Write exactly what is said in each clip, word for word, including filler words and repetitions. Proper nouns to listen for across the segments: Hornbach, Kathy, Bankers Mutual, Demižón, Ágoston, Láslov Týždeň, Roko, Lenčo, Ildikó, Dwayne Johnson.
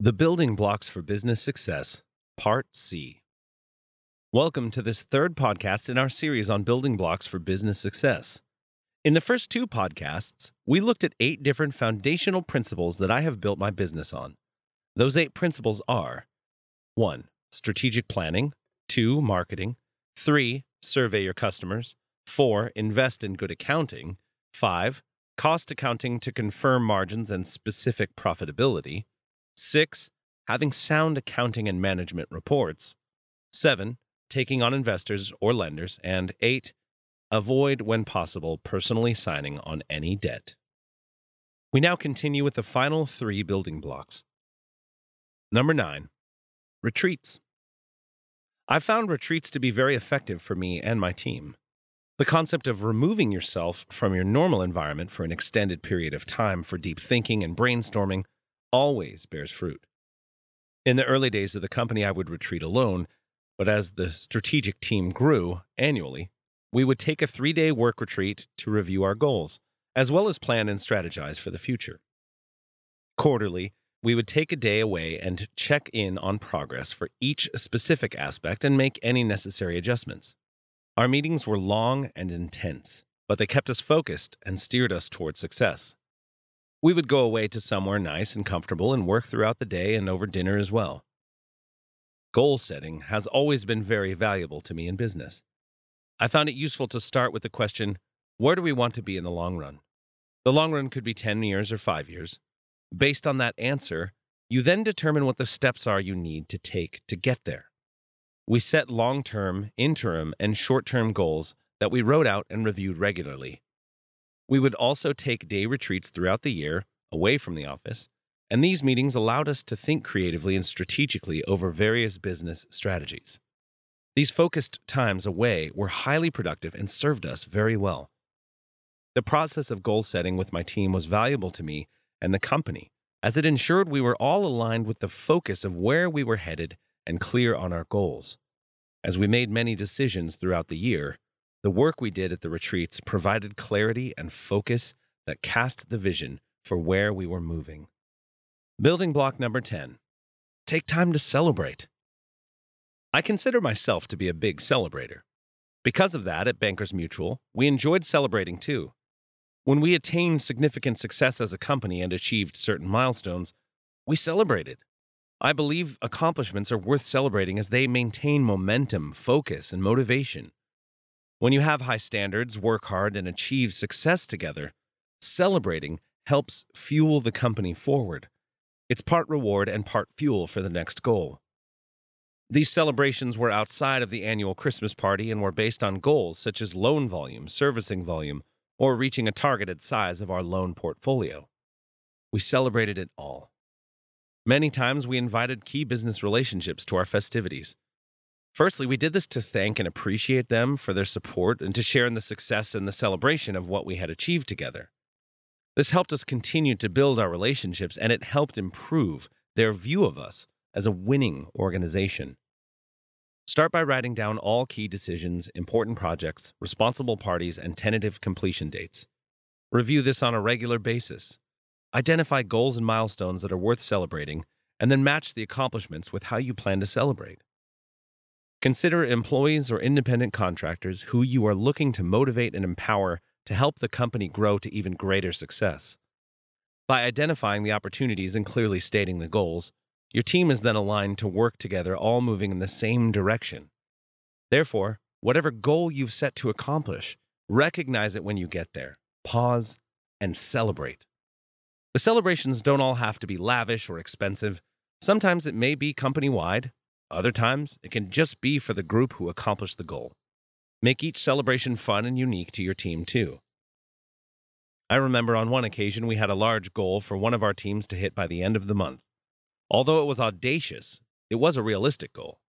The Building Blocks for Business Success, Part C. Welcome to this third podcast in our series on building blocks for business success. In the first two podcasts, we looked at eight different foundational principles that I have built my business on. Those eight principles are: one. Strategic planning. two. Marketing. three. Survey your customers. four. Invest in good accounting. five. Cost accounting to confirm margins and specific profitability. six. Having sound accounting and management reports. seven. Taking on investors or lenders. And eight. Avoid, when possible, personally signing on any debt. We now continue with the final three building blocks. Number nine. Retreats. I've found retreats to be very effective for me and my team. The concept of removing yourself from your normal environment for an extended period of time for deep thinking and brainstorming always bears fruit. In the early days of the company, I would retreat alone, but as the strategic team grew annually, we would take a three-day work retreat to review our goals, as well as plan and strategize for the future. Quarterly, we would take a day away and check in on progress for each specific aspect and make any necessary adjustments. Our meetings were long and intense, but they kept us focused and steered us toward success. We would go away to somewhere nice and comfortable and work throughout the day and over dinner as well. Goal setting has always been very valuable to me in business. I found it useful to start with the question, where do we want to be in the long run? The long run could be ten years or five years. Based on that answer, you then determine what the steps are you need to take to get there. We set long-term, interim, and short-term goals that we wrote out and reviewed regularly. We would also take day retreats throughout the year, away from the office, and these meetings allowed us to think creatively and strategically over various business strategies. These focused times away were highly productive and served us very well. The process of goal setting with my team was valuable to me and the company, as it ensured we were all aligned with the focus of where we were headed and clear on our goals. As we made many decisions throughout the year, the work we did at the retreats provided clarity and focus that cast the vision for where we were moving. Building block number ten. Take time to celebrate. I consider myself to be a big celebrator. Because of that, at Bankers Mutual, we enjoyed celebrating too. When we attained significant success as a company and achieved certain milestones, we celebrated. I believe accomplishments are worth celebrating as they maintain momentum, focus, and motivation. When you have high standards, work hard, and achieve success together, celebrating helps fuel the company forward. It's part reward and part fuel for the next goal. These celebrations were outside of the annual Christmas party and were based on goals such as loan volume, servicing volume, or reaching a targeted size of our loan portfolio. We celebrated it all. Many times we invited key business relationships to our festivities. Firstly, we did this to thank and appreciate them for their support and to share in the success and the celebration of what we had achieved together. This helped us continue to build our relationships, and it helped improve their view of us as a winning organization. Start by writing down all key decisions, important projects, responsible parties, and tentative completion dates. Review this on a regular basis. Identify goals and milestones that are worth celebrating, and then match the accomplishments with how you plan to celebrate. Consider employees or independent contractors who you are looking to motivate and empower to help the company grow to even greater success. By identifying the opportunities and clearly stating the goals, your team is then aligned to work together, all moving in the same direction. Therefore, whatever goal you've set to accomplish, recognize it when you get there. Pause and celebrate. The celebrations don't all have to be lavish or expensive. Sometimes it may be company-wide. Other times, it can just be for the group who accomplished the goal. Make each celebration fun and unique to your team, too. I remember on one occasion we had a large goal for one of our teams to hit by the end of the month. Although it was audacious, it was a realistic goal.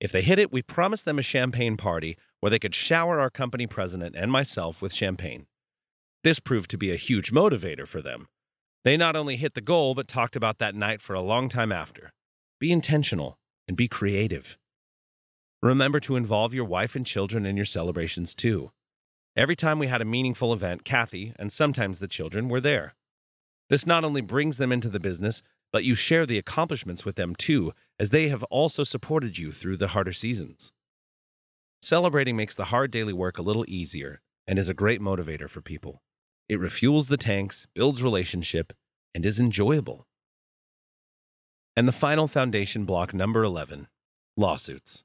If they hit it, we promised them a champagne party where they could shower our company president and myself with champagne. This proved to be a huge motivator for them. They not only hit the goal, but talked about that night for a long time after. Be intentional and be creative. Remember to involve your wife and children in your celebrations too. Every time we had a meaningful event, Kathy, and sometimes the children, were there. This not only brings them into the business, but you share the accomplishments with them too, as they have also supported you through the harder seasons. Celebrating makes the hard daily work a little easier and is a great motivator for people. It refuels the tanks, builds relationship, and is enjoyable. And the final foundation block, number eleven, lawsuits.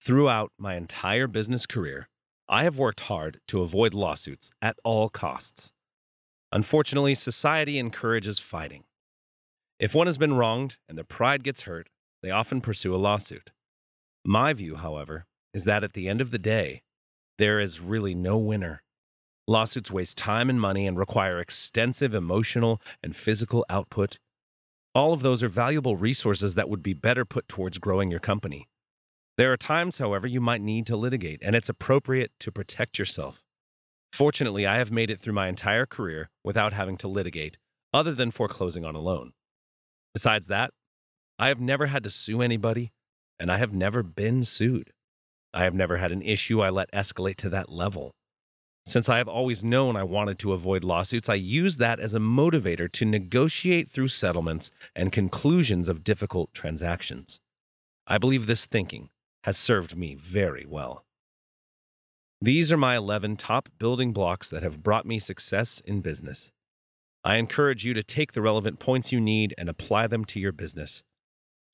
Throughout my entire business career, I have worked hard to avoid lawsuits at all costs. Unfortunately, society encourages fighting. If one has been wronged and their pride gets hurt, they often pursue a lawsuit. My view, however, is that at the end of the day, there is really no winner. Lawsuits waste time and money and require extensive emotional and physical output. All of those are valuable resources that would be better put towards growing your company. There are times, however, you might need to litigate, and it's appropriate to protect yourself. Fortunately, I have made it through my entire career without having to litigate, other than foreclosing on a loan. Besides that, I have never had to sue anybody, and I have never been sued. I have never had an issue I let escalate to that level. Since I have always known I wanted to avoid lawsuits, I use that as a motivator to negotiate through settlements and conclusions of difficult transactions. I believe this thinking has served me very well. These are my eleven top building blocks that have brought me success in business. I encourage you to take the relevant points you need and apply them to your business.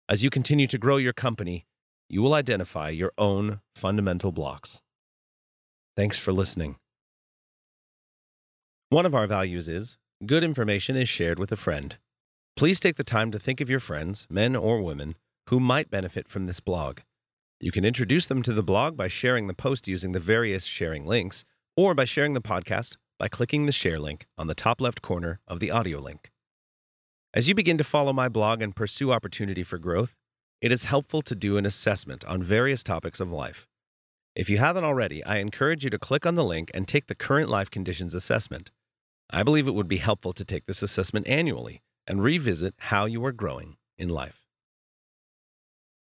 As you continue to grow your company, you will identify your own fundamental blocks. Thanks for listening. One of our values is, good information is shared with a friend. Please take the time to think of your friends, men or women, who might benefit from this blog. You can introduce them to the blog by sharing the post using the various sharing links, or by sharing the podcast by clicking the share link on the top left corner of the audio link. As you begin to follow my blog and pursue opportunity for growth, it is helpful to do an assessment on various topics of life. If you haven't already, I encourage you to click on the link and take the current life conditions assessment. I believe it would be helpful to take this assessment annually and revisit how you are growing in life.